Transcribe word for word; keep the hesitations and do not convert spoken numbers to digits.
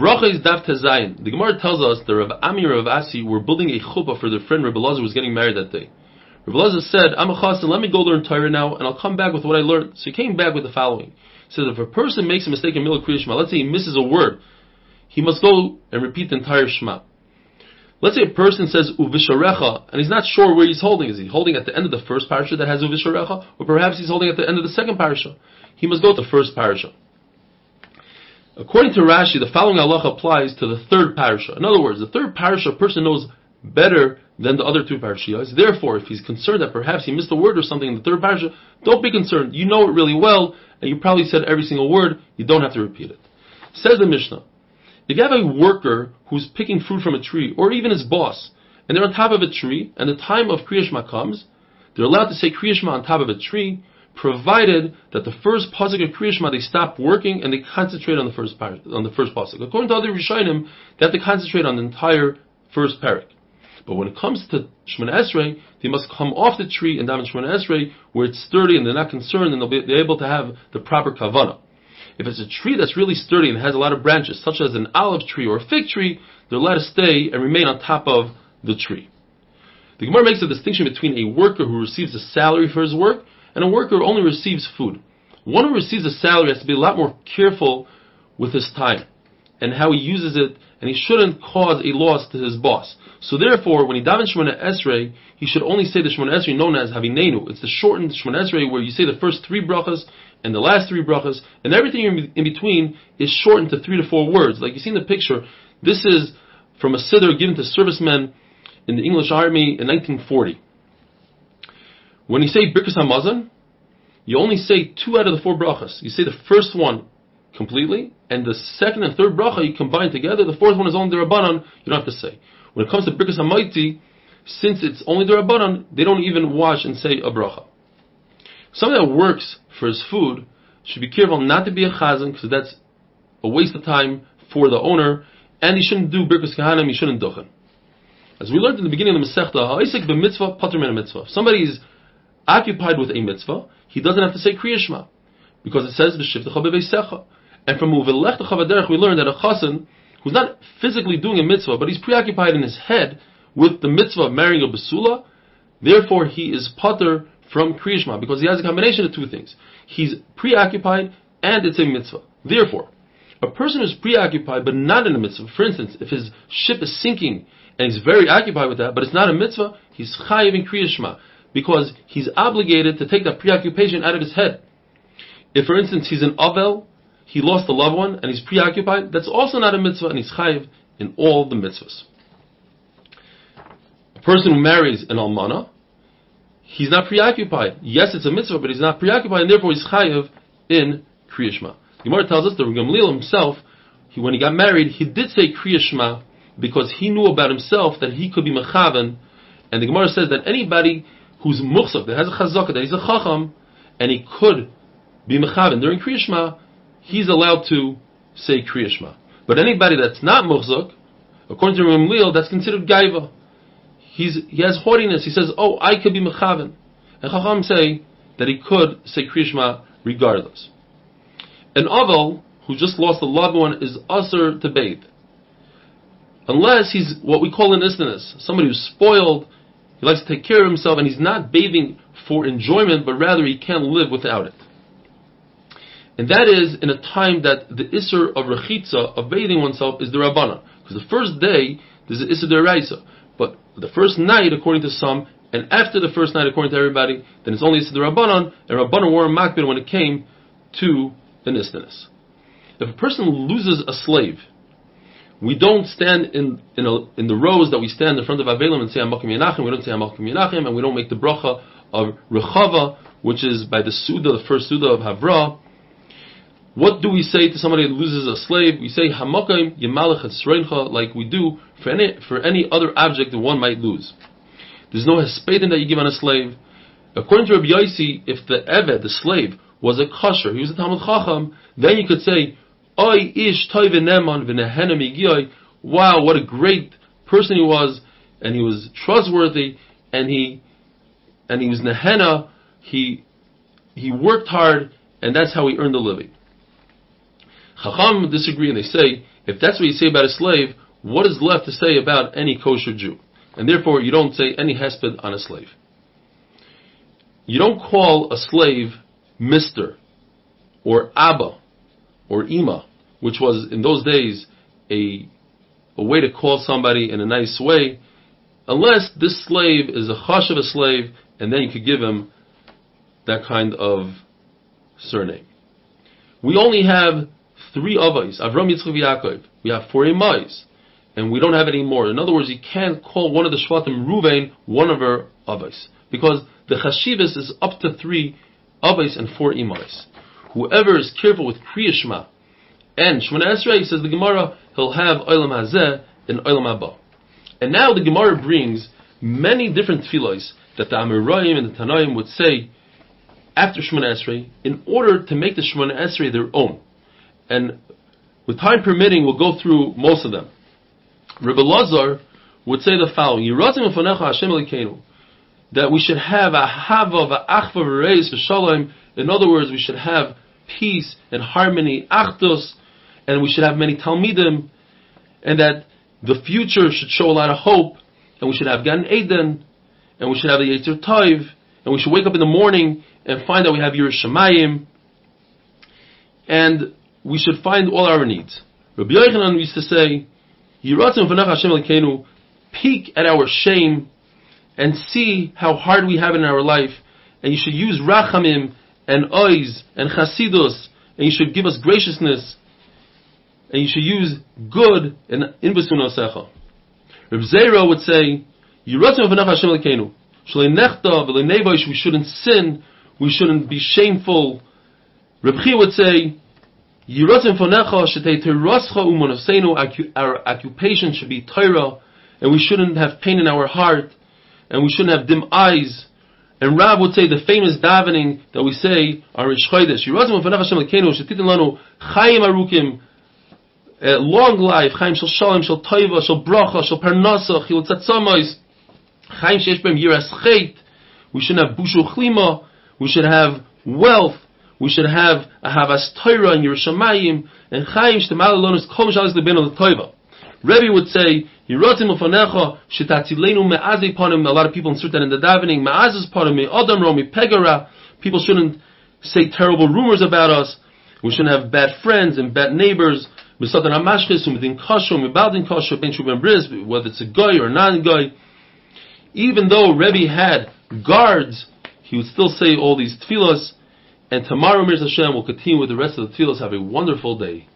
Brachas Daf Tezayin. The Gemara tells us that Rav Ami and Rav Asi were building a chuppah for their friend Rav Elazar, who was getting married that day. Rav Elazar said, I'm a chassan, let me go learn Torah now, and I'll come back with what I learned. So he came back with the following. He says, if a person makes a mistake in Mila Kriya Shema, let's say he misses a word, he must go and repeat the entire Shema. Let's say a person says Uvisharecha, and he's not sure where he's holding. Is he holding at the end of the first parasha that has Uvisharecha? Or perhaps he's holding at the end of the second parasha. He must go to the first parasha. According to Rashi, the following halacha applies to the third parasha. In other words, the third parasha a person knows better than the other two parashiyahs. Therefore, if he's concerned that perhaps he missed a word or something in the third parasha, don't be concerned. You know it really well, and you probably said every single word. You don't have to repeat it. Says the Mishnah, if you have a worker who's picking fruit from a tree, or even his boss, and they're on top of a tree, and the time of Kriya Shema comes, they're allowed to say Kriya Shema on top of a tree, provided that the first pasuk of Kriya Shema, they stop working and they concentrate on the first par- on the first pasuk. According to other Rishonim, they have to concentrate on the entire first parak. But when it comes to Shemoneh Esrei, they must come off the tree and daven Shemoneh Esrei, where it's sturdy and they're not concerned, and they'll be they're able to have the proper kavanah. If it's a tree that's really sturdy and has a lot of branches, such as an olive tree or a fig tree, they're allowed to stay and remain on top of the tree. The Gemara makes a distinction between a worker who receives a salary for his work and a worker who only receives food. One who receives a salary has to be a lot more careful with his time and how he uses it, and he shouldn't cause a loss to his boss. So therefore, when he davens Shemoneh Esrei, he should only say the Shemoneh Esrei known as Havineinu. It's the shortened Shemoneh Esrei where you say the first three brachas and the last three brachas, and everything in between is shortened to three to four words. Like you see in the picture, this is from a siddur given to servicemen in the English army in nineteen forty. When you say Birkus HaMazon, you only say two out of the four brachas. You say the first one completely, and the second and third bracha you combine together. The fourth one is only the Rabbanan, you don't have to say. When it comes to Birkus HaMaiti, since it's only the Rabbanan, they don't even wash and say a bracha. Someone that works for his food should be careful not to be a chazan, because that's a waste of time for the owner, and he shouldn't do birkus kahanim, he shouldn't duchen. As we learned in the beginning of the Masechta, ha'isek b'mitzvah patur min mitzvah. If somebody is occupied with a mitzvah, he doesn't have to say Kriya Shema, because it says v'shivtecha b'veisecha. And from uvelechta chavaderech we learned that a chazan who's not physically doing a mitzvah, but he's preoccupied in his head with the mitzvah of marrying a basula, therefore he is patur from Kriya Shema, because he has a combination of two things. He's preoccupied and it's a mitzvah. Therefore, a person who's preoccupied but not in a mitzvah, for instance, if his ship is sinking and he's very occupied with that, but it's not a mitzvah, he's chayiv in Kriya Shema, because he's obligated to take that preoccupation out of his head. If, for instance, he's an avel, he lost a loved one, and he's preoccupied, that's also not a mitzvah, and he's chayiv in all the mitzvahs. A person who marries an almana, he's not preoccupied. Yes, it's a mitzvah, but he's not preoccupied, and therefore he's chayiv in Kriya Shema. Gemara tells us that Rav Gamliel himself, he, when he got married, he did say Kriya Shema because he knew about himself that he could be mechavan. And the Gemara says that anybody who's muhsaf, that has a chazaka, that he's a chacham, and he could be mechavan during Kriya Shema, he's allowed to say Kriya Shema. But anybody that's not muhsaf, according to Rav Gamliel, that's considered gaiva. He's, he has haughtiness. He says, oh, I could be mechavan. And chacham say that he could say Kriya Shema regardless. An avel who just lost a loved one is usher to bathe, unless he's what we call an istinus, somebody who's spoiled, he likes to take care of himself, and he's not bathing for enjoyment, but rather he can't live without it. And that is in a time that the iser of rechitza, of bathing oneself, is the Rabbanan. Because the first day, there's an iser deraisa. But the first night, according to some, and after the first night, according to everybody, then it's only to the Rabbanon, and Rabbanon were makbid when it came to an istinus. If a person loses a slave, we don't stand in in, a, in the rows that we stand in front of Avelim and say Hamakim Yenachim. We don't say Hamakim Yenachim, and we don't make the bracha of Rechava, which is by the suddah, the first suddah of Havra. What do we say to somebody who loses a slave? We say Hamakim Yemalech Esreincha, like we do for any for any other object that one might lose. There's no hespedin that you give on a slave. According to Rabbi Yosi, if the eved, the slave, was a kosher, he was a Talmud Chacham, then you could say, "Oy ish toiv v'neman v'nehenem igioi." Wow, what a great person he was, and he was trustworthy, and he and he was nehena. He he worked hard, and that's how he earned a living. Chacham disagree, and they say, If that's what you say about a slave, what is left to say about any kosher Jew? And therefore, you don't say any hesped on a slave. You don't call a slave Mister or Abba or Ima, which was in those days a a way to call somebody in a nice way, unless this slave is a chash of a slave, and then you could give him that kind of surname. We only have three avais, Avram, Yitzchak, Yaakov. We have four imais, and we don't have any more. In other words, you can't call one of the Shvatim Ruvain one of her avais, because the chashivas is up to three avais and four imais. Whoever is careful with Kriya Shema and Shemoneh Esrei, says the Gemara, he'll have Oyla Mabah and Oyla Mabah. And now the Gemara brings many different tefillos that the Amoraim and the Tanaim would say after Shemoneh Esrei in order to make the Shemoneh Esrei their own. And with time permitting, we'll go through most of them. Rav Elazar would say the following: Yerazim ufanecha Hashem Elikeinu, that we should have a hava v'achva v'reis v'shalom. In other words, we should have peace and harmony, achdus, and we should have many talmidim, and that the future should show a lot of hope, and we should have Gan Eden, and we should have the Yetzer Tov, and we should wake up in the morning and find that we have Yerushalayim, and we should find all our needs. Rabbi Yochanan used to say, Yiratzim v'nach Hashem Elkeinu, peek at our shame and see how hard we have in our life, and you should use rachamim and oiz and chasidus, and you should give us graciousness, and you should use good and inbasuna secha. Reb Zera would say, Yiratzim v'nach Hashem Elkeinu, shalei nechta v'lei nevosh, we shouldn't sin, we shouldn't be shameful. Reb Chi would say, Yiratzim v'necha shetei terascha u'monofseinu, our occupation should be Torah, and we shouldn't have pain in our heart, and we shouldn't have dim eyes. And Rav would say the famous davening that we say on Rish Chodesh, Yiratzim v'necha Hashem Elkeinu shetiten lanu chayim arukim, Uh, long life, chaim shel shalom, shel toiva, shel bracha, shel parnasa, chilutz atzamayis, chaim sheish beim yiras chait. We should have bushu chlima, we should have wealth, we should have ahavas toira and yerushamayim, and chaim sh'temal alonus kol mishalis lebenu l'toiva. Rebbe would say, Yiratzim ufanecha shetatzilenu me'azei panim. A lot of people insert that in the davening, me'azes panim, me'adam ro, me'pegara. People shouldn't say terrible rumors about us, we shouldn't have bad friends and bad neighbors, whether it's a guy or a non-guy. Even though Rebbe had guards, he would still say all these tefillos. And tomorrow, Mir Hashem, will continue with the rest of the tefillos. Have a wonderful day.